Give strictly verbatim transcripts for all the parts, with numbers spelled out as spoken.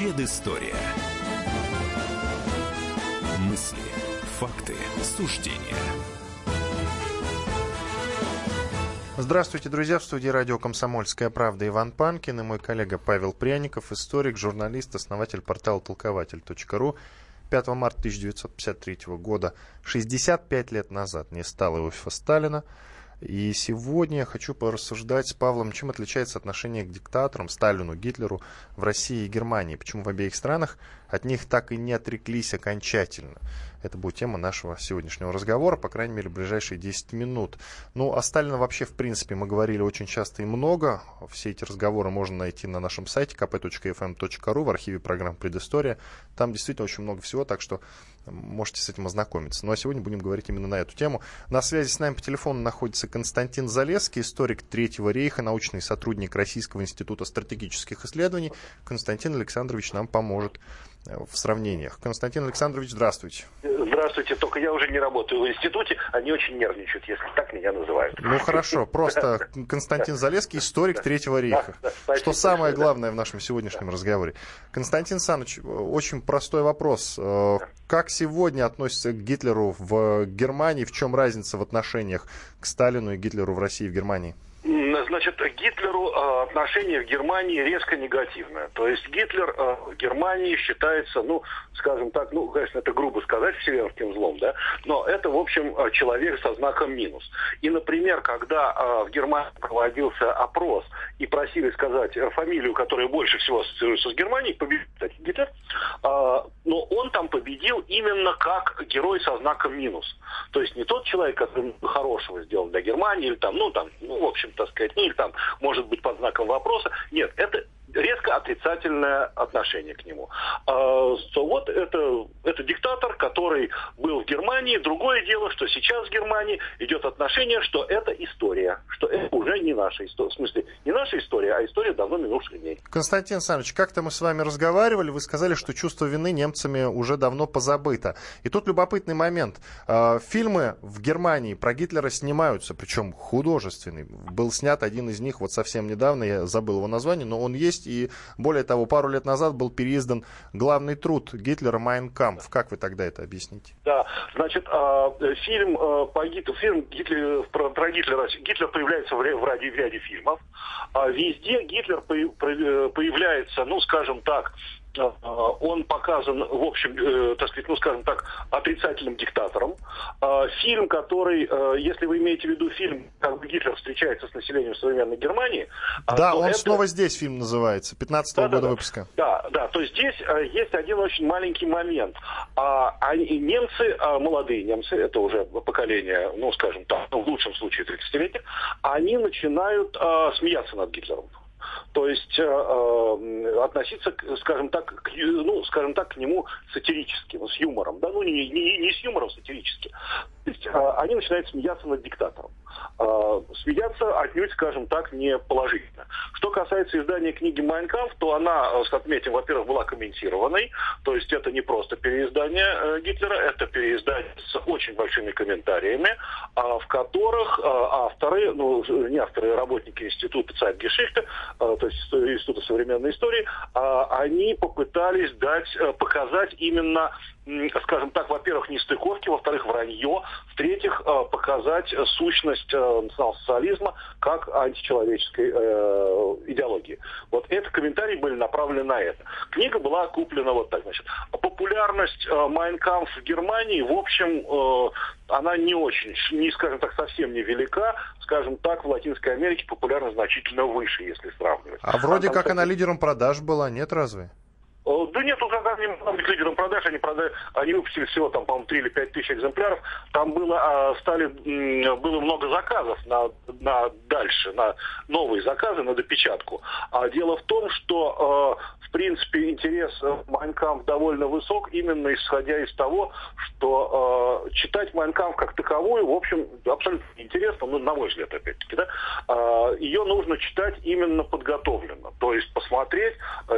Предыстория. Мысли, факты, суждения. Здравствуйте, друзья. В студии радио «Комсомольская правда» Иван Панкин и мой коллега Павел Пряников, историк, журналист, основатель портала толкователь точка ру. пятого марта тысяча девятьсот пятьдесят третьего года, шестьдесят пять лет назад, не стало Иосифа Сталина. И сегодня я хочу порассуждать с Павлом, чем отличается отношение к диктаторам, Сталину, Гитлеру в России и Германии. Почему в обеих странах от них так и не отреклись окончательно. Это будет тема нашего сегодняшнего разговора, по крайней мере, в ближайшие десять минут. Ну, о Сталине вообще, в принципе, мы говорили очень часто и много. Все эти разговоры можно найти на нашем сайте ка пэ точка эф эм точка ру, в архиве программ «Предыстория». Там действительно очень много всего, так что можете с этим ознакомиться. Ну, а сегодня будем говорить именно на эту тему. На связи с нами по телефону находится Константин Залесский, историк Третьего рейха, научный сотрудник Российского института стратегических исследований. Константин Александрович нам поможет в сравнениях. Константин Александрович, здравствуйте. Здравствуйте, только я уже не работаю в институте, они очень нервничают, если так меня называют. Ну хорошо, просто Константин Залесский, историк Третьего рейха, что самое главное в нашем сегодняшнем разговоре. Константин Александрович, очень простой вопрос. Как сегодня относятся к Гитлеру в Германии, в чем разница в отношениях к Сталину и Гитлеру в России и в Германии? Значит, к Гитлеру отношение в Германии резко негативное. То есть Гитлер в Германии считается, ну, скажем так, ну, конечно, это грубо сказать, вселенским злом, да, но это, в общем, человек со знаком минус. И, например, когда в Германии проводился опрос и просили сказать фамилию, которая больше всего ассоциируется с Германией, победил, кстати, Гитлер, но он там победил именно как герой со знаком минус. То есть не тот человек, который хорошего сделал для Германии, или там, ну, там, ну, в общем, так сказать, или там, может быть, под знаком вопроса. Нет, это резко отрицательное отношение к нему. А, вот это, это диктатор, который был в Германии. Другое дело, что сейчас в Германии идет отношение, что это история, что это уже не наша история. В смысле, не наша история, а история давно минувших дней. Константин Александрович, как-то мы с вами разговаривали, вы сказали, что чувство вины немцами уже давно позабыто. И тут любопытный момент. Фильмы в Германии про Гитлера снимаются, причем художественный. Был снят один из них вот совсем недавно, я забыл его название, но он есть. И более того, пару лет назад был переиздан главный труд Гитлера «Майн кампф». Как вы тогда это объясните? Да, значит, фильм, по Гитлеру, фильм Гитлер, про Гитлера, Гитлер появляется в ряде, в ряде фильмов. Везде Гитлер появляется, ну, скажем так, он показан, в общем, так сказать, ну, скажем так, отрицательным диктатором. Фильм, который, если вы имеете в виду фильм, как Гитлер встречается с населением современной Германии... Да, он это... снова здесь фильм называется, пятнадцатого да, года да, выпуска. Да, да, то есть здесь есть один очень маленький момент. Они, немцы, молодые немцы, это уже поколение, ну, скажем так, ну, в лучшем случае тридцатилетних, они начинают смеяться над Гитлером. То есть э, относиться, скажем так, к, ну, скажем так, к нему сатирически, ну, с юмором. Да, ну, не, не, не с юмором, сатирически. То есть э, они начинают смеяться над диктатором. Э, смеяться отнюдь, скажем так, не положительно. Что касается издания книги «Майн кампф», то она, отметим, во-первых, была комментированной. То есть это не просто переиздание э, Гитлера, это переиздание с очень большими комментариями, э, в которых э, авторы, ну, не авторы, а работники института «Цайт Гешихте», то есть Института современной истории, они попытались дать, показать именно, скажем так, во-первых, нестыковки, во-вторых, вранье, в-третьих, показать сущность национал-социализма как античеловеческой идеологии. Вот эти комментарии были направлены на это. Книга была куплена вот так, значит. Популярность «Майн кампф» в Германии, в общем, она не очень, не, скажем так, совсем не велика. Скажем так, в Латинской Америке популярность значительно выше, если сравнивать. А вроде а там, как кстати... она лидером продаж была, нет разве? Да нет, тут она не могла быть лидером продаж, они, продали, они выпустили всего, там, по-моему, три или пять тысяч экземпляров, там было, стали, было много заказов на, на дальше, на новые заказы, на допечатку. А дело в том, что, в принципе, интерес «Майн кампф» довольно высок, именно исходя из того, что читать «Майн кампф» как таковую, в общем, абсолютно неинтересно, ну, на мой взгляд, опять-таки, да, ее нужно читать именно подготовленно, то есть посмотреть,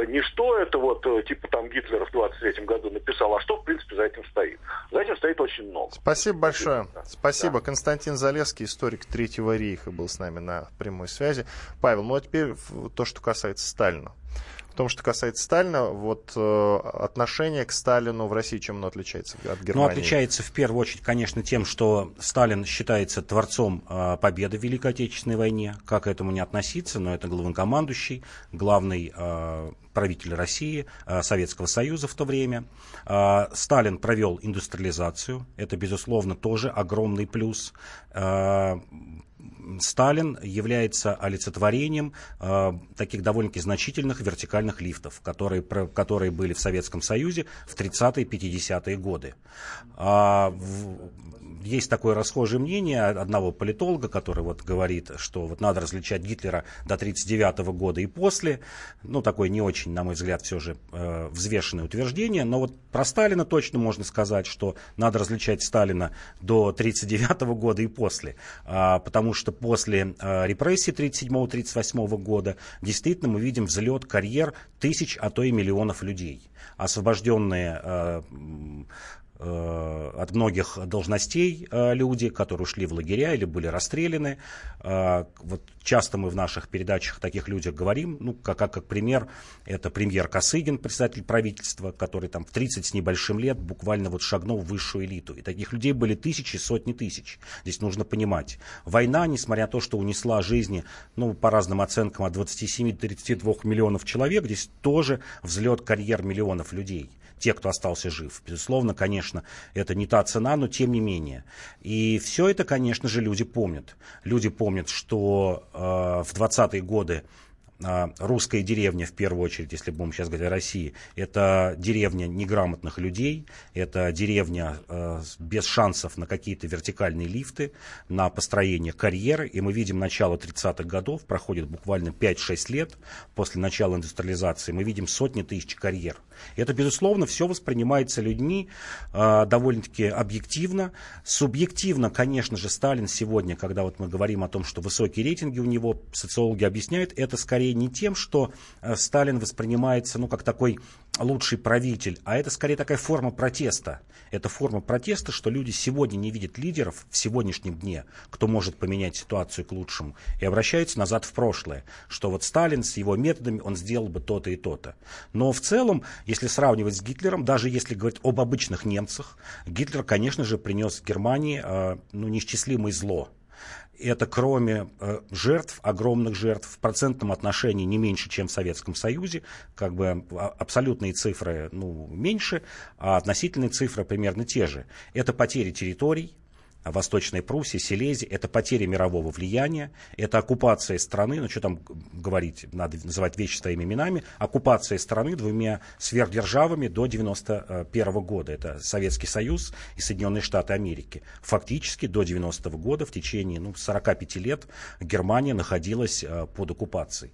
не что это вот... типа там Гитлер в двадцать третьем году написал, а что, в принципе, за этим стоит? За этим стоит очень много. Спасибо большое. Да. Спасибо. Да. Константин Залесский, историк Третьего рейха, был с нами на прямой связи. Павел, ну а теперь то, что касается Сталина. В том, что касается Сталина, вот отношение к Сталину в России чем оно отличается от Германии? Ну, отличается в первую очередь, конечно, тем, что Сталин считается творцом э, победы в Великой Отечественной войне. Как к этому не относиться, но это главнокомандующий, главный э, правитель России, э, Советского Союза в то время. Э, Сталин провел индустриализацию, это, безусловно, тоже огромный плюс. Э, Сталин является олицетворением э, таких довольно-таки значительных вертикальных лифтов, которые, про, которые были в Советском Союзе в тридцатые-пятидесятые годы. А, в, есть такое расхожее мнение одного политолога, который вот говорит, что вот надо различать Гитлера до тридцать девятого года и после. Ну, такое не очень, на мой взгляд, все же э, взвешенное утверждение. Но вот про Сталина точно можно сказать, что надо различать Сталина до тридцать девятого года и после. А, потому что после э, репрессий тридцать седьмого тридцать восьмого года действительно мы видим взлет карьер тысяч, а то и миллионов людей. Освобожденные э, э, от многих должностей э, люди, которые ушли в лагеря или были расстреляны. Э, вот часто мы в наших передачах о таких людях говорим. Ну, как, как, как пример, это премьер Косыгин, председатель правительства, который там в тридцать с небольшим лет буквально вот шагнул в высшую элиту. И таких людей были тысячи, сотни тысяч. Здесь нужно понимать. Война, несмотря на то, что унесла жизни, ну, по разным оценкам, от двадцати семи до тридцати двух миллионов человек, здесь тоже взлет карьер миллионов людей. Те, кто остался жив. Безусловно, конечно, это не та цена, но тем не менее. И все это, конечно же, люди помнят. Люди помнят, что э, в двадцатые годы э, русская деревня, в первую очередь, если будем сейчас говорить о России, это деревня неграмотных людей, это деревня э, без шансов на какие-то вертикальные лифты, на построение карьеры. И мы видим начало тридцатых годов, проходит буквально пять-шесть лет после начала индустриализации, мы видим сотни тысяч карьер. Это, безусловно, все воспринимается людьми э, довольно-таки объективно. Субъективно, конечно же, Сталин сегодня, когда вот мы говорим о том, что высокие рейтинги у него, социологи объясняют, это скорее не тем, что э, Сталин воспринимается, ну, как такой лучший правитель, а это скорее такая форма протеста. Это форма протеста, что люди сегодня не видят лидеров в сегодняшнем дне, кто может поменять ситуацию к лучшему, и обращаются назад в прошлое, что вот Сталин с его методами, он сделал бы то-то и то-то. Но в целом, если сравнивать с Гитлером, даже если говорить об обычных немцах, Гитлер, конечно же, принес Германии э, ну, неисчислимое зло. Это кроме э, жертв, огромных жертв, в процентном отношении не меньше, чем в Советском Союзе. Как бы абсолютные цифры, ну, меньше, а относительные цифры примерно те же. Это потери территорий. Восточной Пруссии, Силезии, это потери мирового влияния, это оккупация страны, ну что там говорить, надо называть вещи своими именами, оккупация страны двумя сверхдержавами до девяносто первого года, это Советский Союз и Соединенные Штаты Америки. Фактически до девяностого года в течение, ну, сорок пять лет Германия находилась под оккупацией.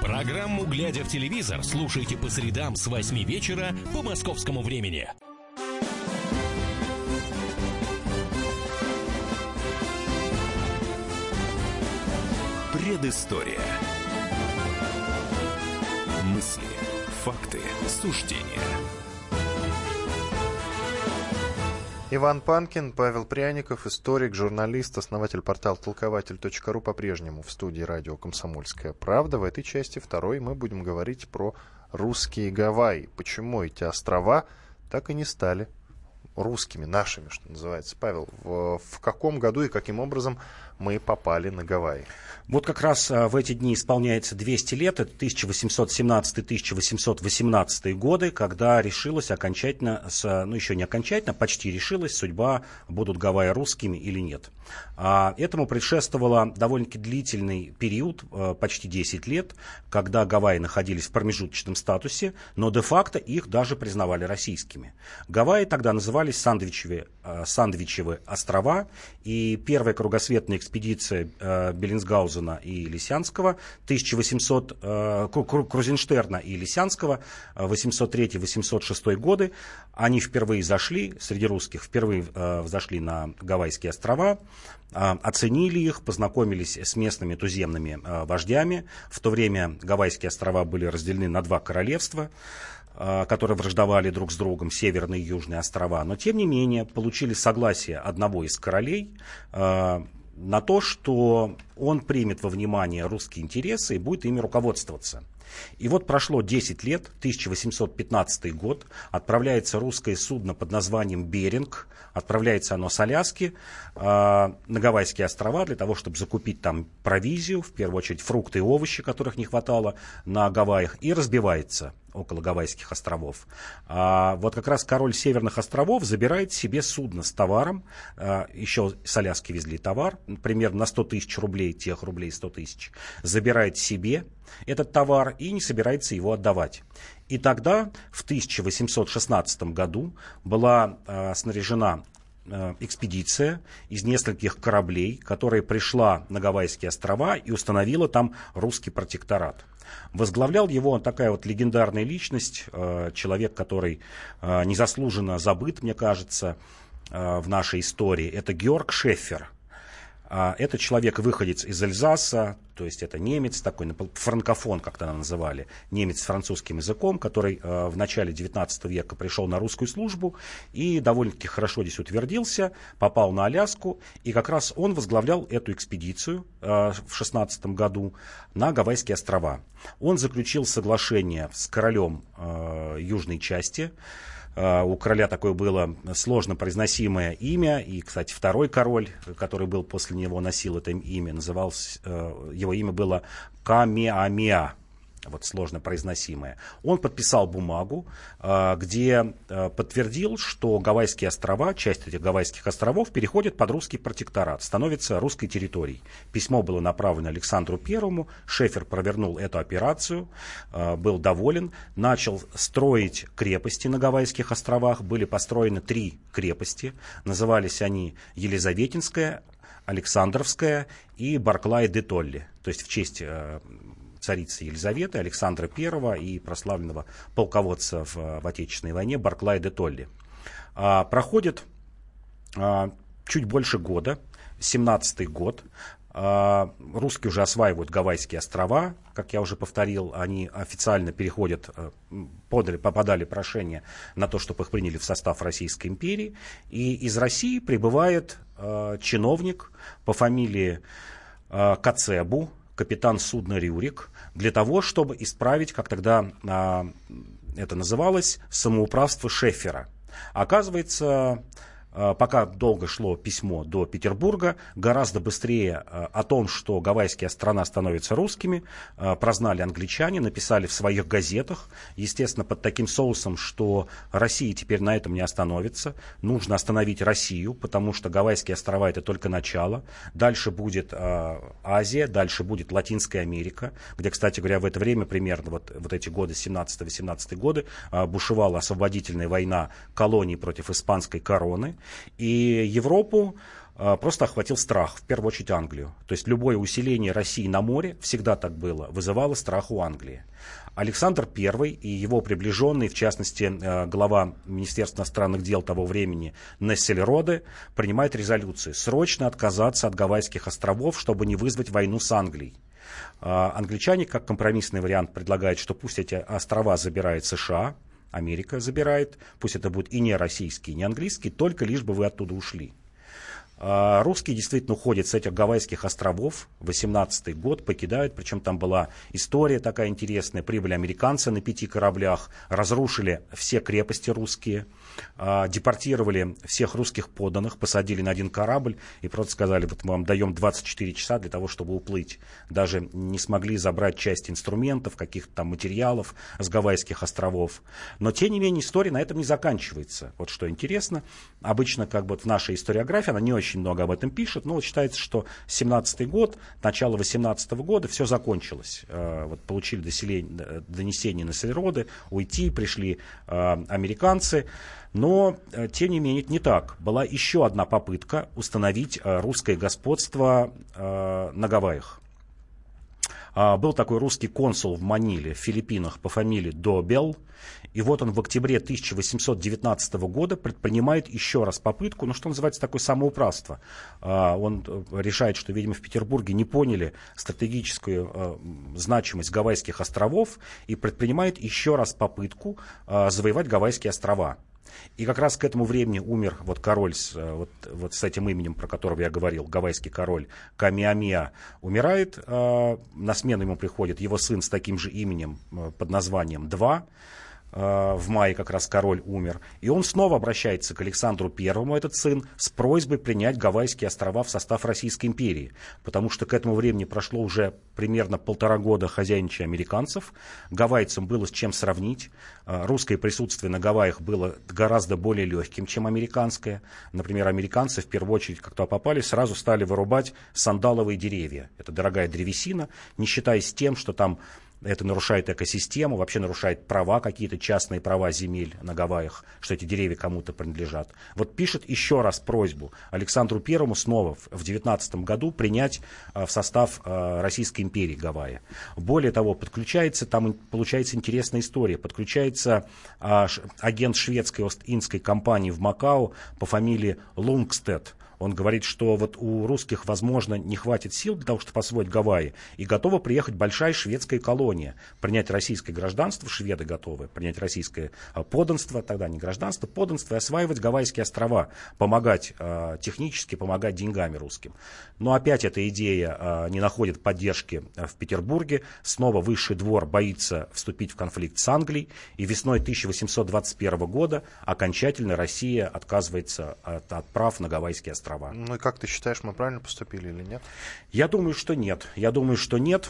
Программу «Глядя в телевизор» слушайте по средам с восьми вечера по московскому времени. Предыстория. Мысли, факты, суждения. Иван Панкин, Павел Пряников, историк, журналист, основатель портала толкователь точка ру по-прежнему в студии радио «Комсомольская правда». В этой части второй мы будем говорить про русские Гавайи. Почему эти острова так и не стали русскими, нашими, что называется. Павел, в, в каком году и каким образом мы попали на Гавайи? Вот как раз в эти дни исполняется двести лет, это тысяча восемьсот семнадцатый — тысяча восемьсот восемнадцатый годы, когда решилась окончательно, с, ну еще не окончательно, почти решилась судьба, будут Гавайи русскими или нет. Этому предшествовало довольно-таки длительный период, почти десять лет, когда Гавайи находились в промежуточном статусе, но де-факто их даже признавали российскими. Гавайи тогда назывались Сандвичевы, Сандвичевы острова, и первая кругосветная экспедиция Беллинсгаузена и Лисянского, тысяча восемьсот, Крузенштерна и Лисянского, восемьсот третий — восемьсот шестой годы, они впервые зашли, среди русских впервые взошли на Гавайские острова, оценили их, познакомились с местными туземными вождями. В то время Гавайские острова были разделены на два королевства, которые враждовали друг с другом, северные и южные острова. Но, тем не менее, получили согласие одного из королей на то, что он примет во внимание русские интересы и будет ими руководствоваться. И вот прошло десять лет, тысяча восемьсот пятнадцатый год, отправляется русское судно под названием «Беринг», отправляется оно с Аляски э, на Гавайские острова для того, чтобы закупить там провизию, в первую очередь фрукты и овощи, которых не хватало на Гавайях, и разбивается около Гавайских островов. А вот как раз король Северных островов забирает себе судно с товаром, э, еще с Аляски везли товар, примерно на сто тысяч рублей, тех рублей сто тысяч, забирает себе этот товар и не собирается его отдавать. И тогда, в тысяча восемьсот шестнадцатом году, была э, снаряжена э, экспедиция из нескольких кораблей, которая пришла на Гавайские острова и установила там русский протекторат. Возглавлял его такая вот легендарная личность, э, человек, который э, незаслуженно забыт, мне кажется, э, в нашей истории. Это Георг Шефер. Это человек, выходец из Эльзаса, то есть это немец, такой франкофон, как тогда называли, немец с французским языком, который в начале девятнадцатого века пришел на русскую службу и довольно-таки хорошо здесь утвердился, попал на Аляску, и как раз он возглавлял эту экспедицию в шестнадцатом году на Гавайские острова. Он заключил соглашение с королем южной части. У короля такое было сложно произносимое имя, и, кстати, второй король, который был после него, носил это имя, назывался, его имя было Камеамеа, вот сложно произносимое. Он подписал бумагу, где подтвердил, что Гавайские острова, часть этих Гавайских островов переходит под русский протекторат, становится русской территорией. Письмо было направлено Александру Первому, Шефер провернул эту операцию, был доволен, начал строить крепости на Гавайских островах, были построены три крепости, назывались они Елизаветинская, Александровская и Барклай-де-Толли, то есть в честь царицы Елизаветы, Александра Первого и прославленного полководца в, в Отечественной войне Барклая-де-Толли. А, проходит а, чуть больше года, семнадцатый год. А, русские уже осваивают Гавайские острова, как я уже повторил, они официально переходят, подали, попадали прошение на то, чтобы их приняли в состав Российской империи. И из России прибывает а, чиновник по фамилии а, Коцебу, капитан судна «Рюрик», для того, чтобы исправить, как тогда а, это называлось, самоуправство Шефера. Оказывается, пока долго шло письмо до Петербурга, гораздо быстрее о том, что гавайские острова становятся русскими, прознали англичане, написали в своих газетах, естественно, под таким соусом, что Россия теперь на этом не остановится, нужно остановить Россию, потому что гавайские острова — это только начало, дальше будет Азия, дальше будет Латинская Америка, где, кстати говоря, в это время примерно вот, вот эти годы, семнадцатый-восемнадцатый годы, бушевала освободительная война колоний против испанской короны, и Европу просто охватил страх, в первую очередь Англию. То есть любое усиление России на море, всегда так было, вызывало страх у Англии. Александр I и его приближенные, в частности, глава Министерства иностранных дел того времени Нессельроде, принимают резолюцию срочно отказаться от Гавайских островов, чтобы не вызвать войну с Англией. Англичане, как компромиссный вариант, предлагают, что пусть эти острова забирает США, Америка забирает, пусть это будут и не российские, и не английские, только лишь бы вы оттуда ушли. Русские действительно уходят с этих Гавайских островов, восемнадцатый год, покидают, причем там была история такая интересная, прибыли американцы на пяти кораблях, разрушили все крепости русские, депортировали всех русских подданных, посадили на один корабль и просто сказали, вот мы вам даем двадцать четыре часа для того, чтобы уплыть. Даже не смогли забрать часть инструментов, каких-то там материалов с Гавайских островов. Но, тем не менее, история на этом не заканчивается. Вот что интересно, обычно как бы в нашей историографии, она не очень очень много об этом пишет, но вот считается, что семнадцатый год, начало восемнадцатого года, все закончилось. Вот получили доселение, донесение на Сельроды, уйти, пришли американцы. Но, тем не менее, не так. Была еще одна попытка установить русское господство на Гавайях. Был такой русский консул в Маниле, в Филиппинах, по фамилии Добел. И вот он в октябре тысяча восемьсот девятнадцатого года предпринимает еще раз попытку, ну что называется, такое самоуправство. Он решает, что, видимо, в Петербурге не поняли стратегическую значимость Гавайских островов и предпринимает еще раз попытку завоевать Гавайские острова. И как раз к этому времени умер вот король с, вот, вот с этим именем, про которого я говорил, гавайский король Камеамеа, умирает. На смену ему приходит его сын с таким же именем под названием Два. В мае как раз король умер. И он снова обращается к Александру Первому, этот сын, с просьбой принять Гавайские острова в состав Российской империи. Потому что к этому времени прошло уже примерно полтора года хозяйничая американцев. Гавайцам было с чем сравнить. Русское присутствие на Гавайях было гораздо более легким, чем американское. Например, американцы в первую очередь, как-то попали, сразу стали вырубать сандаловые деревья. Это дорогая древесина, не считаясь тем, что там это нарушает экосистему, вообще нарушает права, какие-то частные права земель на Гавайях, что эти деревья кому-то принадлежат. Вот пишет еще раз просьбу Александру Первому снова в девятнадцатом году принять в состав Российской империи Гавайи. Более того, подключается, там получается интересная история, подключается агент шведской Ост-Индской компании в Макао по фамилии Лунгстед. Он говорит, что вот у русских, возможно, не хватит сил для того, чтобы освоить Гавайи, и готова приехать большая шведская колония. Принять российское гражданство, шведы готовы, принять российское подданство, тогда не гражданство, подданство, и осваивать Гавайские острова, помогать э, технически, помогать деньгами русским. Но опять эта идея э, не находит поддержки в Петербурге, снова Высший двор боится вступить в конфликт с Англией, и весной тысяча восемьсот двадцать первого года окончательно Россия отказывается от, от прав на Гавайские острова. Ну и как ты считаешь, мы правильно поступили или нет? Я думаю, что нет. Я думаю, что нет.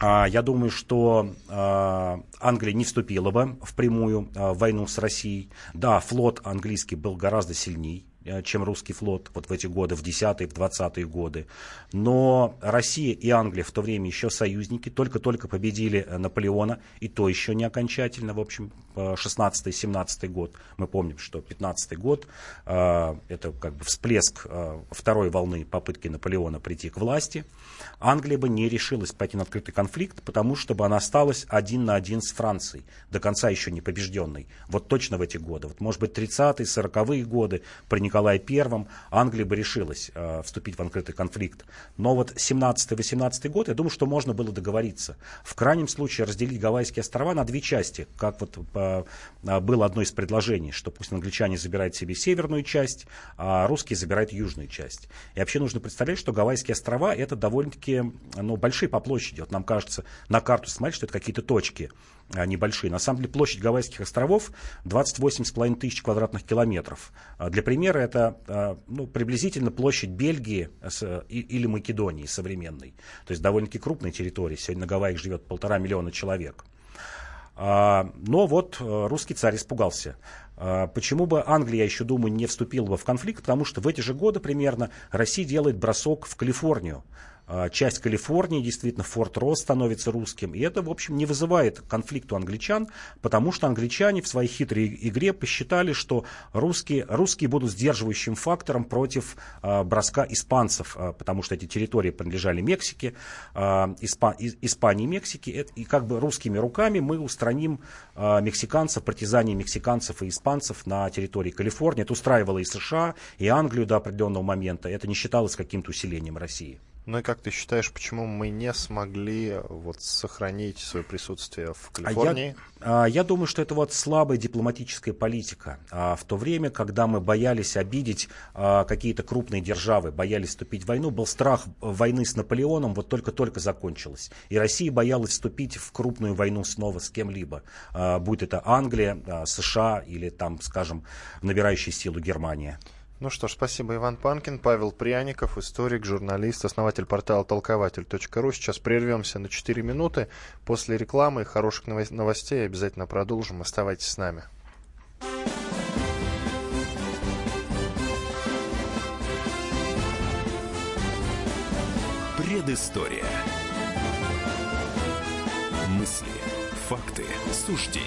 Я думаю, что Англия не вступила бы впрямую в войну с Россией. Да, флот английский был гораздо сильней, чем русский флот вот в эти годы, в десятые, в двадцатые годы. Но Россия и Англия в то время еще союзники, только-только победили Наполеона, и то еще не окончательно, в общем, шестнадцатый-семнадцатый год. Мы помним, что пятнадцатый год э, это как бы всплеск э, второй волны попытки Наполеона прийти к власти. Англия бы не решилась пойти на открытый конфликт, потому что бы она осталась один на один с Францией, до конца еще не побежденной. Вот точно в эти годы, вот, может быть, тридцатые, сороковые годы, при Николае Первом Англия бы решилась э, вступить в открытый конфликт. Но вот семнадцатый-восемнадцатый год, я думаю, что можно было договориться. В крайнем случае разделить Гавайские острова на две части, как вот было одно из предложений, что пусть англичане забирают себе северную часть, а русские забирают южную часть. И вообще нужно представлять, что Гавайские острова — это довольно-таки ну, большие по площади. Вот нам кажется, на карту смотреть, что это какие-то точки небольшие. На самом деле площадь Гавайских островов двадцать восемь с половиной тысяч квадратных километров. Для примера, это ну, приблизительно площадь Бельгии или Македонии современной. То есть довольно-таки крупная территория. Сегодня на Гавайях живет полтора миллиона человек. Но вот русский царь испугался. Почему бы Англия, я еще думаю, не вступила бы в конфликт? Потому что в эти же годы примерно Россия делает бросок в Калифорнию. Часть Калифорнии, действительно, Форт Росс становится русским. И это, в общем, не вызывает конфликта у англичан, потому что англичане в своей хитрой игре посчитали, что русские, русские будут сдерживающим фактором против а, броска испанцев, а, потому что эти территории принадлежали Мексике, а, Испа, и, Испании и Мексике. И как бы русскими руками мы устраним а, мексиканцев, притязание мексиканцев и испанцев на территории Калифорнии. Это устраивало и США, и Англию до определенного момента. Это не считалось каким-то усилением России. Ну и как ты считаешь, почему мы не смогли вот сохранить свое присутствие в Калифорнии? А я, а я думаю, что это вот слабая дипломатическая политика. А в то время, когда мы боялись обидеть а, какие-то крупные державы, боялись вступить в войну, был страх войны с Наполеоном, вот только-только закончилась. И Россия боялась вступить в крупную войну снова с кем-либо, а, будь это Англия, а, США или, там, скажем, набирающая силу Германия. Ну что ж, спасибо, Иван Панкин, Павел Пряников, историк, журналист, основатель портала толкователь точка ру. Сейчас прервемся на четыре минуты. После рекламы и хороших новостей обязательно продолжим. Оставайтесь с нами. Предыстория. Мысли, факты, суждения.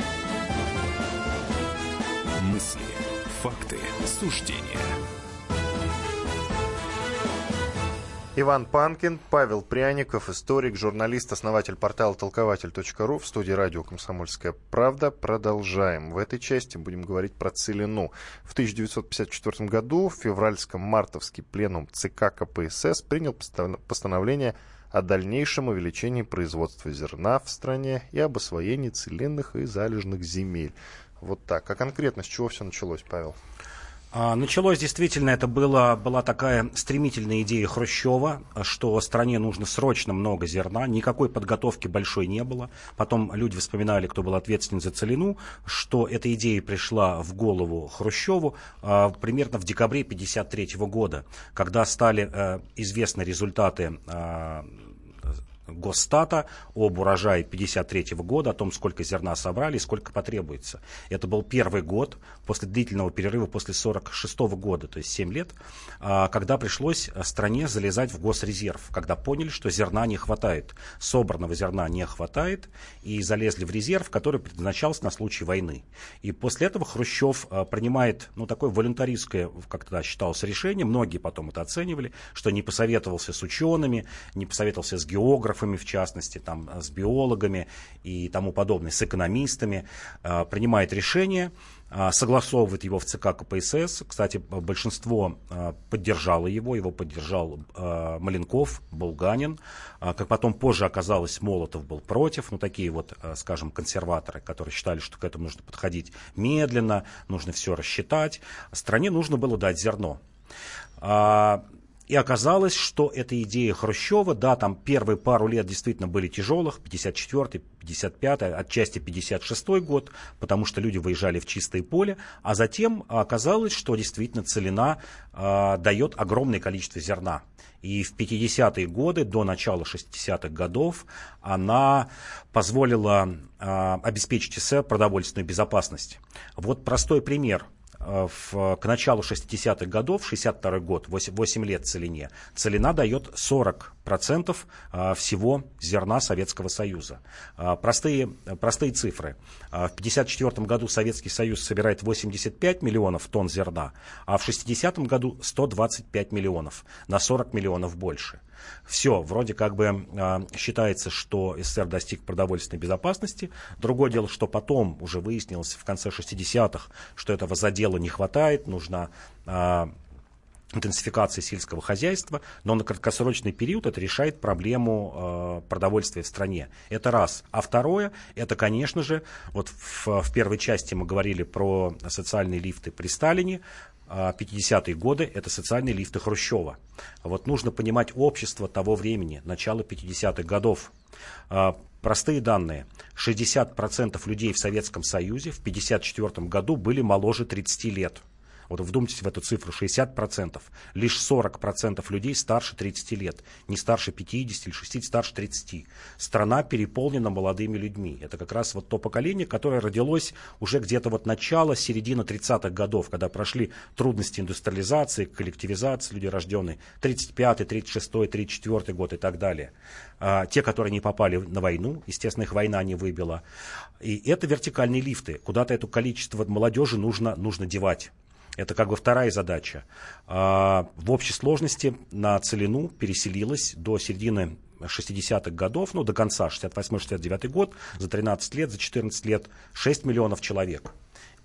Мысли, факты, суждения. Иван Панкин, Павел Пряников, историк, журналист, основатель портала толкователь точка ру. В студии радио «Комсомольская правда». Продолжаем. В этой части будем говорить про целину. В тысяча девятьсот пятьдесят четвёртом году в февральско-мартовский пленум ЦК КПСС принял постановление о дальнейшем увеличении производства зерна в стране и об освоении целинных и залежных земель. Вот так. А конкретно с чего все началось, Павел? Началось действительно, это было, была такая стремительная идея Хрущева, что стране нужно срочно много зерна, никакой подготовки большой не было. Потом люди вспоминали, кто был ответственен за целину, что эта идея пришла в голову Хрущеву а, примерно в декабре тысяча девятьсот пятьдесят третьего года, когда стали а, известны результаты а, Госстата об урожае тысяча девятьсот пятьдесят третьего года, о том, сколько зерна собрали и сколько потребуется. Это был первый год после длительного перерыва, после сорок шестого года, то есть семь лет, когда пришлось стране залезать в госрезерв, когда поняли, что зерна не хватает, собранного зерна не хватает, и залезли в резерв, который предназначался на случай войны. И после этого Хрущев принимает ну, такое волюнтаристское, как тогда считалось, решение, многие потом это оценивали, что не посоветовался с учеными, не посоветовался с географами, в частности, там, с биологами и тому подобное, с экономистами, а, принимает решение, а, согласовывает его в ЦК КПСС. Кстати, большинство а, поддержало его, его поддержал а, Маленков, Булганин. А, как потом позже оказалось, Молотов был против. Ну, такие вот, а, скажем, консерваторы, которые считали, что к этому нужно подходить медленно, нужно все рассчитать. Стране нужно было дать зерно. А, И оказалось, что эта идея Хрущева, да, там первые пару лет действительно были тяжелых, пятьдесят четвёртый, пятьдесят пятый, отчасти пятьдесят шестой год, потому что люди выезжали в чистое поле, а затем оказалось, что действительно целина э, дает огромное количество зерна. И в пятидесятые годы, до начала шестидесятых годов, она позволила э, обеспечить СССР продовольственную безопасность. Вот простой пример. в, к началу шестидесятых годов, шестьдесят второй год, восемь, восемь лет целине, целина дает сорок процентов всего зерна Советского Союза. Простые, простые цифры. В пятьдесят четвёртом году Советский Союз собирает восемьдесят пять миллионов тонн зерна, а в шестидесятом году сто двадцать пять миллионов, на сорок миллионов больше. Все, вроде как бы э, считается, что СССР достиг продовольственной безопасности. Другое дело, что потом уже выяснилось в конце шестидесятых, что этого задела не хватает, нужна э, интенсификация сельского хозяйства, но на краткосрочный период это решает проблему э, продовольствия в стране. Это раз. А второе, это, конечно же, вот в, в первой части мы говорили про социальные лифты при Сталине, пятидесятые годы – это социальные лифты Хрущева. Вот нужно понимать общество того времени, начало пятидесятых годов. Простые данные. шестьдесят процентов людей в Советском Союзе в пятьдесят четвёртом году были моложе тридцати лет. Вот вдумайтесь в эту цифру, шестьдесят процентов. Лишь сорок процентов людей старше тридцати лет. Не старше пятидесяти или шестидесяти, старше тридцати. Страна переполнена молодыми людьми. Это как раз вот то поколение, которое родилось уже где-то вот начало, середина тридцатых годов, когда прошли трудности индустриализации, коллективизации, люди рожденные тридцать пятый, тридцать шестой, тридцать четвёртый год и так далее. А, те, которые не попали на войну, естественно, их война не выбила. И это вертикальные лифты. Куда-то это количество молодежи нужно, нужно девать. Это как бы вторая задача. В общей сложности на целину переселилось до середины шестидесятых годов, ну до конца, шестьдесят восьмой — шестьдесят девятый год, за тринадцать лет, за четырнадцать лет шесть миллионов человек.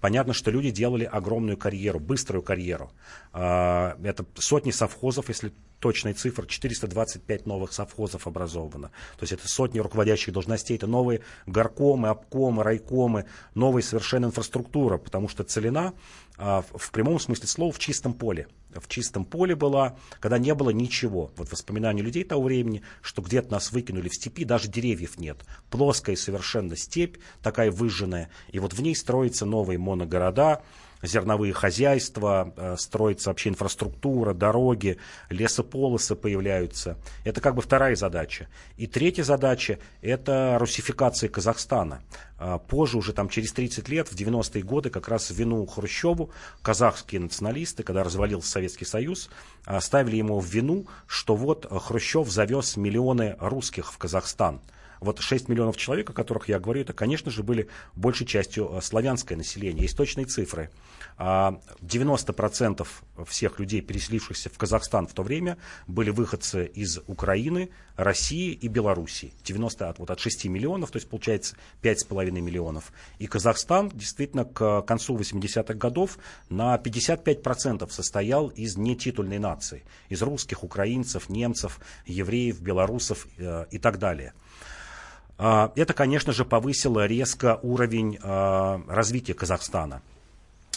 Понятно, что люди делали огромную карьеру, быструю карьеру. Это сотни совхозов, если точная цифра, четыреста двадцать пять новых совхозов образовано. То есть это сотни руководящих должностей, это новые горкомы, обкомы, райкомы, новая совершенно инфраструктура, потому что целина в прямом смысле слова в чистом поле. В чистом поле была, когда не было ничего. Вот воспоминания людей того времени, что где-то нас выкинули в степи, даже деревьев нет. Плоская совершенно степь, такая выжженная, и вот в ней строятся новые моногорода, зерновые хозяйства, строится вообще инфраструктура, дороги, лесополосы появляются. Это как бы вторая задача. И третья задача – это русификация Казахстана. Позже, уже там через тридцать лет, в девяностые годы, как раз вину Хрущеву казахские националисты, когда развалился Советский Союз, ставили ему в вину, что вот Хрущев завез миллионы русских в Казахстан. Вот шесть миллионов человек, о которых я говорю, это, конечно же, были большей частью славянское население. Есть точные цифры. девяносто процентов всех людей, переселившихся в Казахстан в то время, были выходцы из Украины, России и Белоруссии. девяносто вот от шести миллионов, то есть получается пять с половиной миллионов. И Казахстан действительно к концу восьмидесятых годов на пятьдесят пять процентов состоял из нетитульной нации. Из русских, украинцев, немцев, евреев, белорусов и так далее. Это, конечно же, повысило резко уровень развития Казахстана,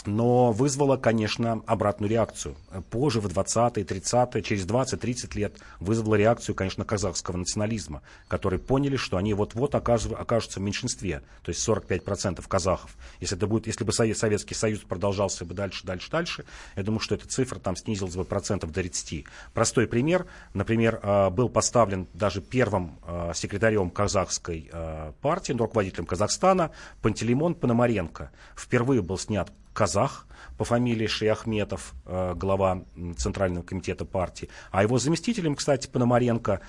но вызвало, конечно, обратную реакцию. Позже, в двадцатые, тридцатые, через двадцать-тридцать лет вызвало реакцию, конечно, казахского национализма, которые поняли, что они вот-вот окажутся в меньшинстве, то есть сорок пять процентов казахов. Если это будет, если бы Советский Союз продолжался бы дальше, дальше, дальше, я думаю, что эта цифра там снизилась бы процентов до тридцати. Простой пример. Например, был поставлен даже первым секретарем казахской партии, руководителем Казахстана, Пантелеймон Пономаренко. Впервые был снят казах по фамилии Шаяхметов, глава Центрального комитета партии. А его заместителем, кстати, Пономаренко,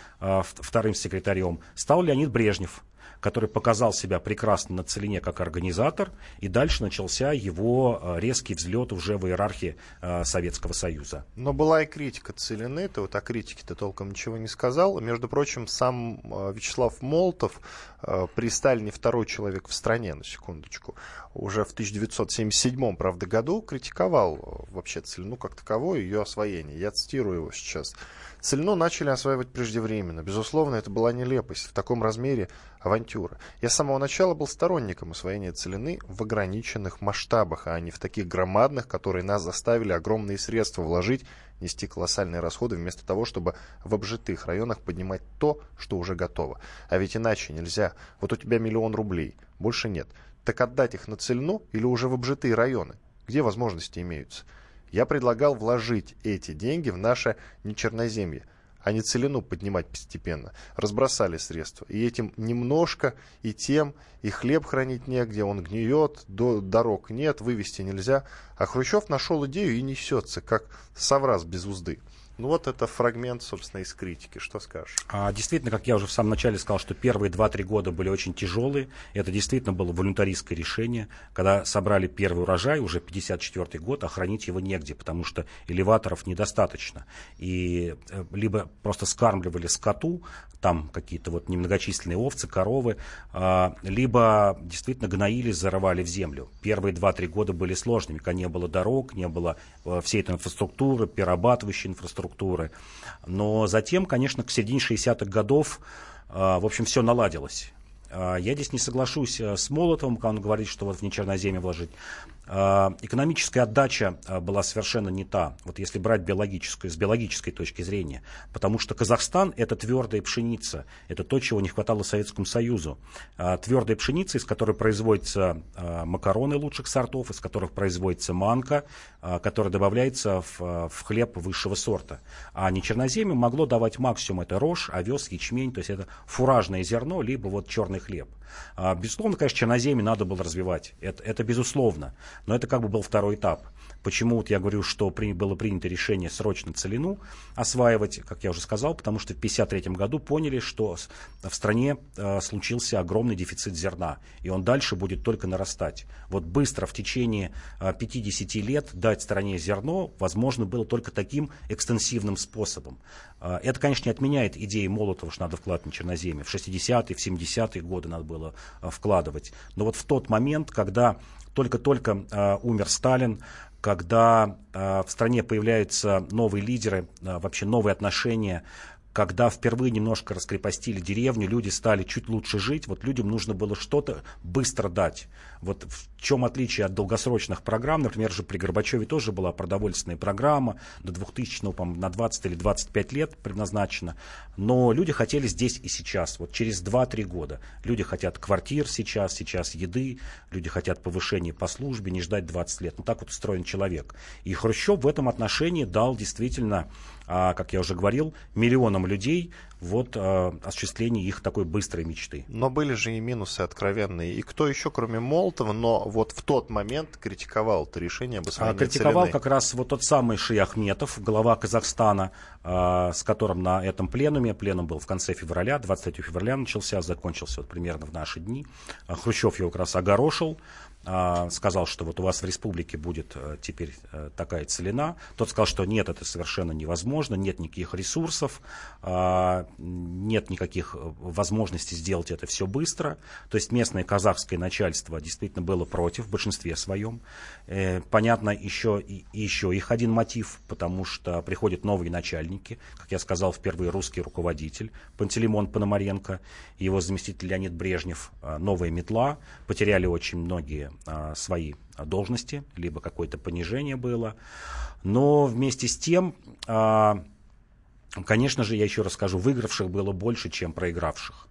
вторым секретарем, стал Леонид Брежнев, который показал себя прекрасно на целине как организатор, и дальше начался его резкий взлет уже в иерархии Советского Союза. Но была и критика целины, ты вот о критике-то толком ничего не сказал. Между прочим, сам Вячеслав Молотов, при Сталине второй человек в стране, на секундочку, уже в тысяча девятьсот семьдесят седьмом, правда, году критиковал вообще целину как таковое, ее освоение. Я цитирую его сейчас. Целину начали осваивать преждевременно. Безусловно, это была нелепость. В таком размере авантюра. Я с самого начала был сторонником освоения целины в ограниченных масштабах, а не в таких громадных, которые нас заставили огромные средства вложить, нести колоссальные расходы, вместо того, чтобы в обжитых районах поднимать то, что уже готово. А ведь иначе нельзя. Вот у тебя миллион рублей, больше нет. Так отдать их на целину или уже в обжитые районы, где возможности имеются? Я предлагал вложить эти деньги в наше нечерноземье, а не целину поднимать постепенно, разбросали средства. И этим немножко, и тем, и хлеб хранить негде, он гниет, дорог нет, вывести нельзя. А Хрущев нашел идею и несется, как соврас без узды. Ну вот это фрагмент, собственно, из критики. Что скажешь? А, действительно, как я уже в самом начале сказал, что первые два-три года были очень тяжелые. Это действительно было волюнтаристское решение, когда собрали первый урожай, уже пятьдесят четвёртый год, а хранить его негде, потому что элеваторов недостаточно. И либо просто скармливали скоту, там какие-то вот немногочисленные овцы, коровы, либо действительно гноили, зарывали в землю. Первые два-три года были сложными, когда не было дорог, не было всей этой инфраструктуры, перерабатывающей инфраструктуры. Но затем, конечно, к середине шестидесятых годов, в общем, все наладилось. Я здесь не соглашусь с Молотовым, когда он говорит, что вот в нечерноземье вложить. Экономическая отдача была совершенно не та, вот если брать биологическую, с биологической точки зрения. Потому что Казахстан — это твердая пшеница, это то, чего не хватало Советскому Союзу. Твердая пшеница, из которой производятся макароны лучших сортов, из которых производится манка, которая добавляется в, в хлеб высшего сорта. А нечерноземье могло давать максимум — это рожь, овес, ячмень, то есть это фуражное зерно, либо вот черный хлеб. Безусловно, конечно, черноземье надо было развивать, это, это безусловно. Но это как бы был второй этап. Почему вот я говорю, что при, было принято решение срочно целину осваивать, как я уже сказал, потому что в пятьдесят третьем году поняли, что в стране э, случился огромный дефицит зерна, и он дальше будет только нарастать. Вот быстро в течение э, пятьдесят лет дать стране зерно возможно было только таким экстенсивным способом. Э, это, конечно, не отменяет идеи Молотова, что надо вкладывать на черноземье. В шестидесятые, в семидесятые годы надо было э, вкладывать. Но вот в тот момент, когда только-только э, умер Сталин, когда э, в стране появляются новые лидеры, э, вообще новые отношения, когда впервые немножко раскрепостили деревню, люди стали чуть лучше жить, вот людям нужно было что-то быстро дать. Вот в чем отличие от долгосрочных программ, например, же при Горбачеве тоже была продовольственная программа, до двухтысячного, ну, по-моему, на двадцать или двадцать пять лет предназначена, но люди хотели здесь и сейчас, вот через два-три года. Люди хотят квартир сейчас, сейчас еды, люди хотят повышения по службе, не ждать двадцать лет. Ну так вот устроен человек. И Хрущев в этом отношении дал действительно, как я уже говорил, миллионам людей вот э, осуществление их такой быстрой мечты. Но были же и минусы откровенные. И кто еще, кроме Молотова, но вот в тот момент критиковал это решение об освоении целины? Критиковал как раз вот тот самый Шаяхметов, глава Казахстана, э, с которым на этом пленуме, пленум был в конце февраля, двадцать третьего февраля начался, закончился вот примерно в наши дни. Хрущев его как раз огорошил, э, сказал, что вот у вас в республике будет э, теперь э, такая целина. Тот сказал, что нет, это совершенно невозможно, нет никаких ресурсов, э, нет никаких возможностей сделать это все быстро. То есть местное казахское начальство действительно было против в большинстве своем. Понятно, еще, еще их один мотив, потому что приходят новые начальники. Как я сказал, впервые русский руководитель Пантелеймон Пономаренко, его заместитель Леонид Брежнев, новая метла. Потеряли очень многие свои должности, либо какое-то понижение было. Но вместе с тем... Конечно же, я еще раз скажу, выигравших было больше, чем проигравших.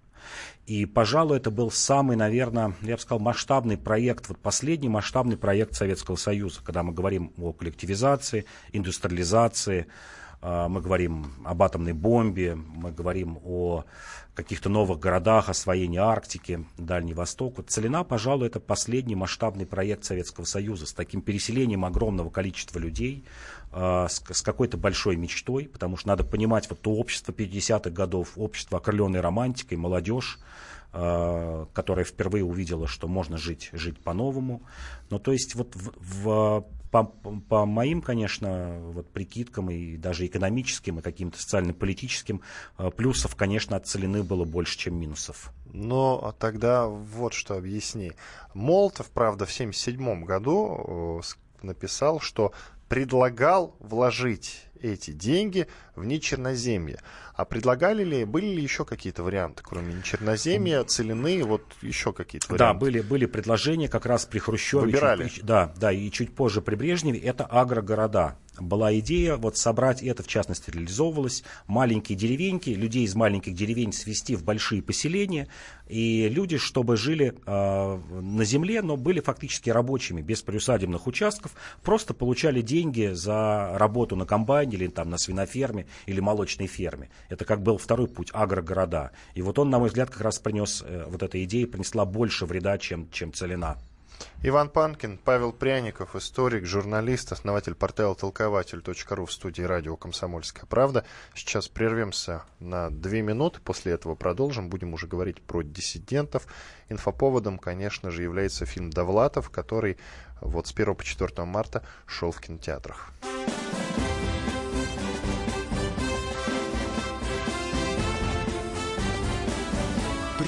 И, пожалуй, это был самый, наверное, я бы сказал, масштабный проект, вот последний масштабный проект Советского Союза, когда мы говорим о коллективизации, индустриализации, мы говорим об атомной бомбе, мы говорим о каких-то новых городах, освоении Арктики, Дальний Восток. Вот целина, пожалуй, это последний масштабный проект Советского Союза с таким переселением огромного количества людей, с, с какой-то большой мечтой, потому что надо понимать, вот то общество пятидесятых годов, общество, окрыленной романтикой, молодежь, которая впервые увидела, что можно жить, жить по-новому. Но то есть вот в, в, по, по моим, конечно, вот прикидкам и даже экономическим, и каким-то социально-политическим, плюсов, конечно, от целины было больше, чем минусов. Но тогда вот что объясни. Молотов, правда, в семьдесят седьмом году написал, что предлагал вложить эти деньги в нечерноземье. А предлагали ли, были ли еще какие-то варианты, кроме нечерноземья, целины, вот еще какие-то варианты? Да, были, были предложения как раз при Хрущеве. Выбирали? Чуть, да, да, и чуть позже при Брежневе. Это агрогорода. Была идея вот собрать, это в частности реализовывалось, маленькие деревеньки, людей из маленьких деревень свести в большие поселения, и люди, чтобы жили э, на земле, но были фактически рабочими, без приусадебных участков, просто получали деньги за работу на комбайне, крестьяне, или там на свиноферме, или молочной ферме. Это как был второй путь, агрогорода. И вот он, на мой взгляд, как раз принес, вот эта идея принесла больше вреда, чем, чем целина. Иван Панкин, Павел Пряников, историк, журналист, основатель портала толкователь точка ру в студии радио «Комсомольская правда». Сейчас прервемся на две минуты, после этого продолжим. Будем уже говорить про диссидентов. Инфоповодом, конечно же, является фильм «Довлатов», который вот с первого по четвёртое марта шел в кинотеатрах.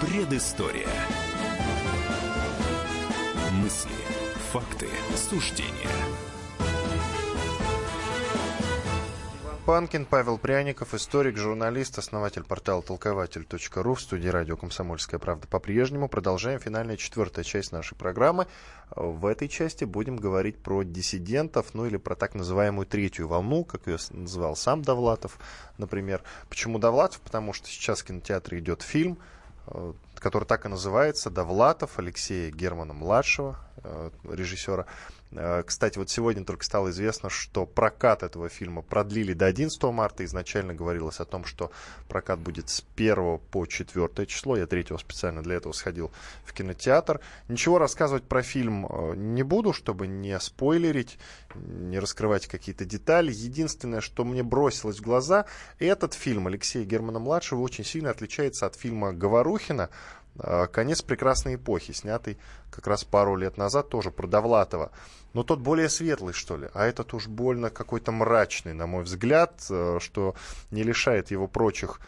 Предыстория. Мысли, факты, суждения. Иван Панкин, Павел Пряников, историк, журналист, основатель портала толкователь точка ру в студии радио «Комсомольская правда» по-прежнему. Продолжаем финальная четвертая часть нашей программы. В этой части будем говорить про диссидентов, ну или про так называемую третью волну, как ее называл сам Довлатов, например. Почему Довлатов? Потому что сейчас в кинотеатре идет фильм, который так и называется, «Довлатов», Алексея Германа-младшего, режиссера. Кстати, вот сегодня только стало известно, что прокат этого фильма продлили до одиннадцатого марта. Изначально говорилось о том, что прокат будет с первого по четвёртое число. Я третьего специально для этого сходил в кинотеатр. Ничего рассказывать про фильм не буду, чтобы не спойлерить, не раскрывать какие-то детали. Единственное, что мне бросилось в глаза, этот фильм Алексея Германа-младшего очень сильно отличается от фильма Говорухина «Конец прекрасной эпохи», снятый как раз пару лет назад, тоже про Довлатова. Но тот более светлый, что ли, а этот уж больно какой-то мрачный, на мой взгляд, что не лишает его прочих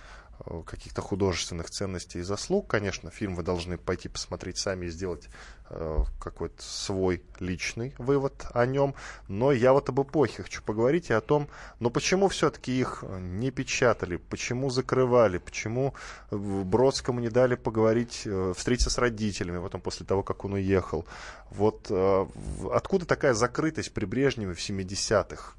каких-то художественных ценностей и заслуг. Конечно, фильм вы должны пойти посмотреть сами и сделать какой-то свой личный вывод о нем. Но я вот об эпохе хочу поговорить и о том, но почему все-таки их не печатали, почему закрывали, почему Бродскому не дали поговорить, встретиться с родителями потом после того, как он уехал. Вот откуда такая закрытость при Брежневе в семидесятых?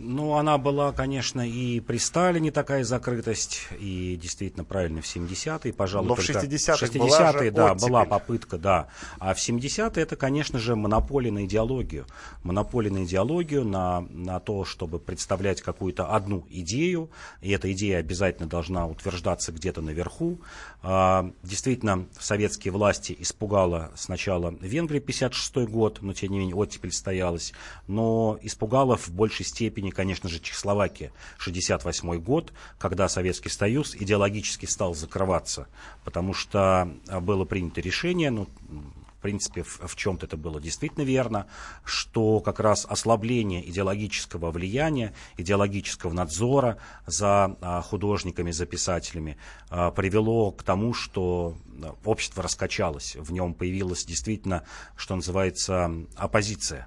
Ну, она была, конечно, и при Сталине такая закрытость, и действительно правильно в семидесятые, пожалуй, но в шестидесятых была же да, была попытка, да. А в семидесятые это, конечно же, монополия на идеологию. Монополия на идеологию, на, на то, чтобы представлять какую-то одну идею, и эта идея обязательно должна утверждаться где-то наверху. А, действительно, советские власти испугала сначала Венгрия, пятьдесят шестой год, но, тем не менее, оттепель стоялась, но испугала в большей степени, конечно же, Чехословакия, шестьдесят восьмой год, когда Советский Союз идеологически стал закрываться, потому что было принято решение, ну, в принципе, в, в чем-то это было действительно верно, что как раз ослабление идеологического влияния, идеологического надзора за а, художниками, за писателями а, привело к тому, что общество раскачалось, в нем появилась действительно, что называется, оппозиция.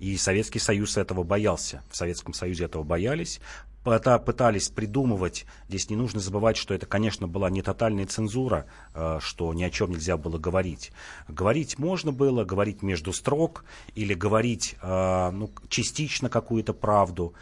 И Советский Союз этого боялся. В Советском Союзе этого боялись. Пытались придумывать. Здесь не нужно забывать, что это, конечно, была не тотальная цензура, что ни о чем нельзя было говорить. Говорить можно было, говорить между строк или говорить ну, частично какую-то правду.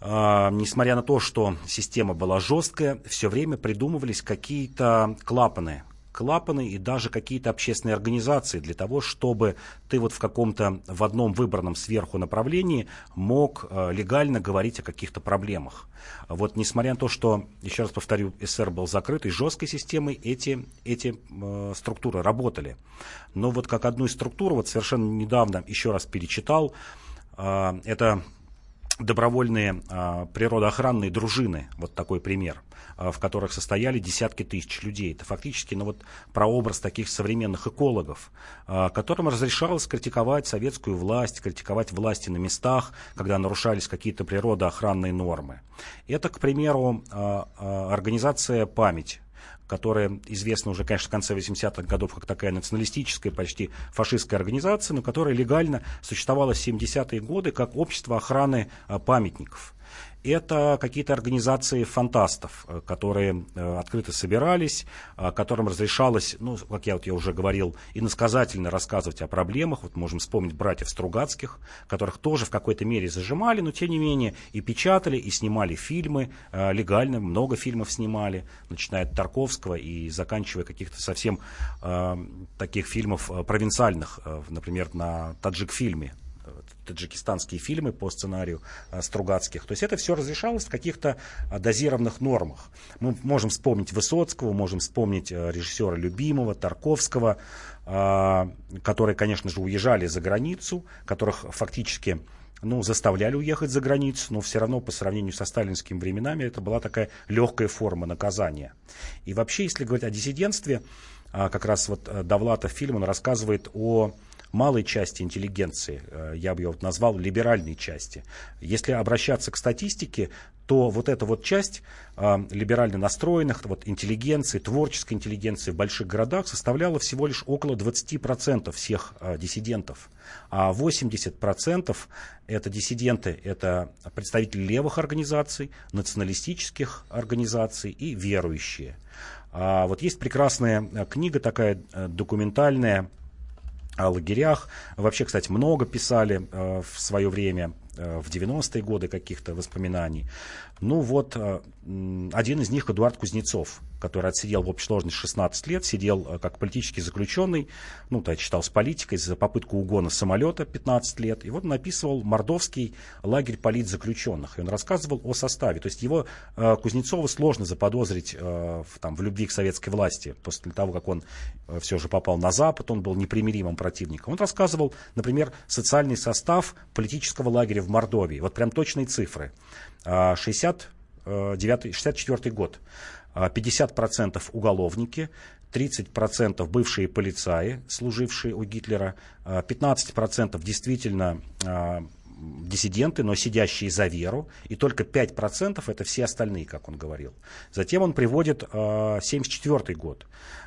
Несмотря на то, что система была жесткая, все время придумывались какие-то клапаны. клапаны и даже какие-то общественные организации для того, чтобы ты вот в каком-то, в одном выбранном сверху направлении мог легально говорить о каких-то проблемах. Вот несмотря на то, что, еще раз повторю, СССР был закрытой, жесткой системой, эти, эти э, структуры работали. Но вот как одну из структур, вот совершенно недавно еще раз перечитал, э, это... добровольные э, природоохранные дружины, вот такой пример, э, в которых состояли десятки тысяч людей. Это фактически ну, вот, прообраз таких современных экологов, э, которым разрешалось критиковать советскую власть, критиковать власти на местах, когда нарушались какие-то природоохранные нормы. Это, к примеру, э, э, организация «Память», которая известна уже, конечно, в конце восьмидесятых годов как такая националистическая, почти фашистская организация, но которая легально существовала в семидесятые годы как общество охраны памятников. Это какие-то организации фантастов, которые открыто собирались, которым разрешалось, ну, как я, вот я уже говорил, иносказательно рассказывать о проблемах. Вот можем вспомнить братьев Стругацких, которых тоже в какой-то мере зажимали, но тем не менее и печатали, и снимали фильмы легально, много фильмов снимали, начиная от Тарковского и заканчивая каких-то совсем таких фильмов провинциальных, например, на таджик-фильме. Таджикистанские фильмы по сценарию а, Стругацких. То есть это все разрешалось в каких-то а, дозированных нормах. Мы можем вспомнить Высоцкого, можем вспомнить а, режиссера Любимого, Тарковского, а, которые, конечно же, уезжали за границу, которых фактически ну, заставляли уехать за границу, но все равно по сравнению со сталинскими временами это была такая легкая форма наказания. И вообще, если говорить о диссидентстве, а, как раз вот Довлатов в фильме, он рассказывает о малой части интеллигенции, я бы ее вот назвал либеральной части. Если обращаться к статистике, то вот эта вот часть э, либерально настроенных, вот интеллигенции, творческой интеллигенции в больших городах составляла всего лишь около двадцать процентов всех э, диссидентов. А восемьдесят процентов это диссиденты, это представители левых организаций, националистических организаций и верующие. А вот есть прекрасная книга такая документальная, о лагерях. Вообще, кстати, много писали э, в свое время, э, в девяностые годы каких-то воспоминаний. Ну вот, э, один из них Эдуард Кузнецов, который отсидел в общей сложности шестнадцать лет, сидел э, как политический заключенный, ну, так считал, с политикой, за попытку угона самолета пятнадцать лет. И вот он описывал мордовский лагерь политзаключенных. И он рассказывал о составе. То есть его э, Кузнецова сложно заподозрить э, в, там, в любви к советской власти. После того, как он э, все же попал на Запад, он был непримиримым противником. Он рассказывал, например, социальный состав политического лагеря в Мордовии. Вот прям точные цифры. шестьдесят четвёртый год. пятьдесят процентов уголовники, тридцать процентов бывшие полицаи, служившие у Гитлера, пятнадцать процентов действительно диссиденты, но сидящие за веру, и только пять процентов это все остальные, как он говорил. Затем он приводит семьдесят четвёртый год.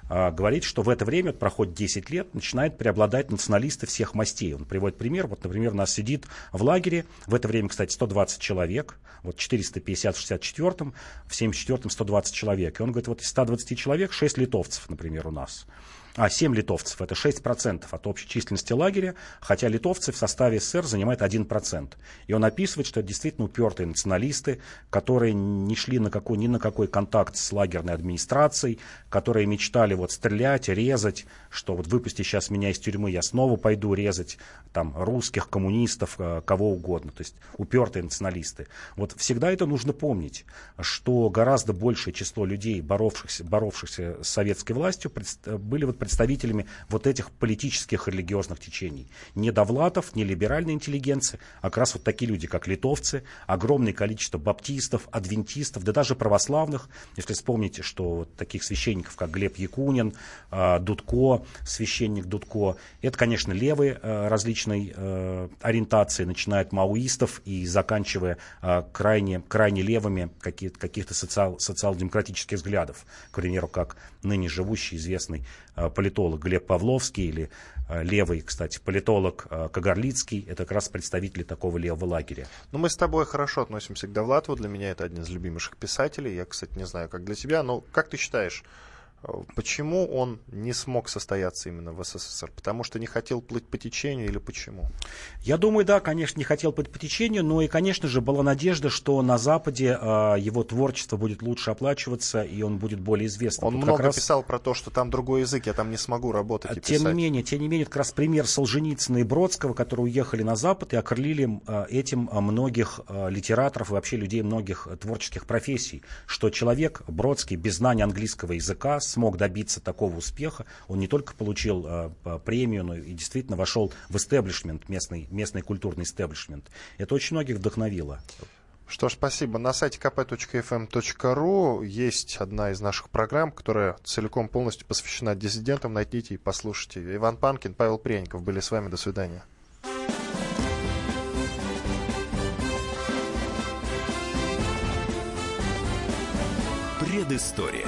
Говорит, что в это время, проходит десять лет, начинает преобладать националисты всех мастей. Он приводит пример. Вот, например, у нас сидит в лагере, в это время, кстати, сто двадцать человек, вот четыреста пятьдесят в шестьдесят четвёртом, в семьдесят четвёртом сто двадцать человек. И он говорит, вот из сто двадцать человек шесть литовцев, например, у нас. А, семь литовцев, это шесть процентов от общей численности лагеря, хотя литовцы в составе СССР занимают один процент. И он описывает, что это действительно упертые националисты, которые не шли на какой, ни на какой контакт с лагерной администрацией, которые мечтали вот стрелять, резать, что вот выпусти сейчас меня из тюрьмы, я снова пойду резать там русских, коммунистов, кого угодно. То есть упертые националисты. Вот всегда это нужно помнить, что гораздо большее число людей, боровшихся, боровшихся с советской властью, были вот представителями вот этих политических и религиозных течений. Не Довлатов, не либеральная интеллигенция, а как раз вот такие люди, как литовцы, огромное количество баптистов, адвентистов, да даже православных. Если вспомните, что вот таких священников, как Глеб Якунин, Дудко, священник Дудко, это, конечно, левые различной ориентации, начиная от маоистов и заканчивая крайне, крайне левыми каких-то социал, социал-демократических взглядов. К примеру, как ныне живущий известный политолог Глеб Павловский или левый, кстати, политолог Кагарлицкий, это как раз представители такого левого лагеря. Ну, мы с тобой хорошо относимся к Довлатову, для меня это один из любимейших писателей, я, кстати, не знаю, как для тебя, но как ты считаешь, почему он не смог состояться именно в СССР? Потому что не хотел плыть по течению или почему? Я думаю, да, конечно, не хотел плыть по течению, но и, конечно же, была надежда, что на Западе э, его творчество будет лучше оплачиваться, и он будет более известным. Он Тут много раз... писал про то, что там другой язык, я там не смогу работать и тем писать. Не менее, тем не менее, как раз пример Солженицына и Бродского, которые уехали на Запад и окрылили э, этим многих э, литераторов и вообще людей многих э, творческих профессий, что человек, Бродский, без знания английского языка, смог добиться такого успеха. Он не только получил э, премию, но и действительно вошел в истеблишмент, местный, местный культурный истеблишмент. Это очень многих вдохновило. Что ж, спасибо. На сайте ка пэ точка эф эм точка ру есть одна из наших программ, которая целиком полностью посвящена диссидентам. Найдите и послушайте. Иван Панкин, Павел Пряников были с вами. До свидания. Предыстория.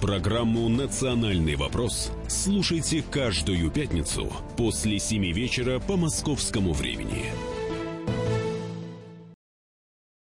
Программу «Национальный вопрос» слушайте каждую пятницу после семи вечера по московскому времени.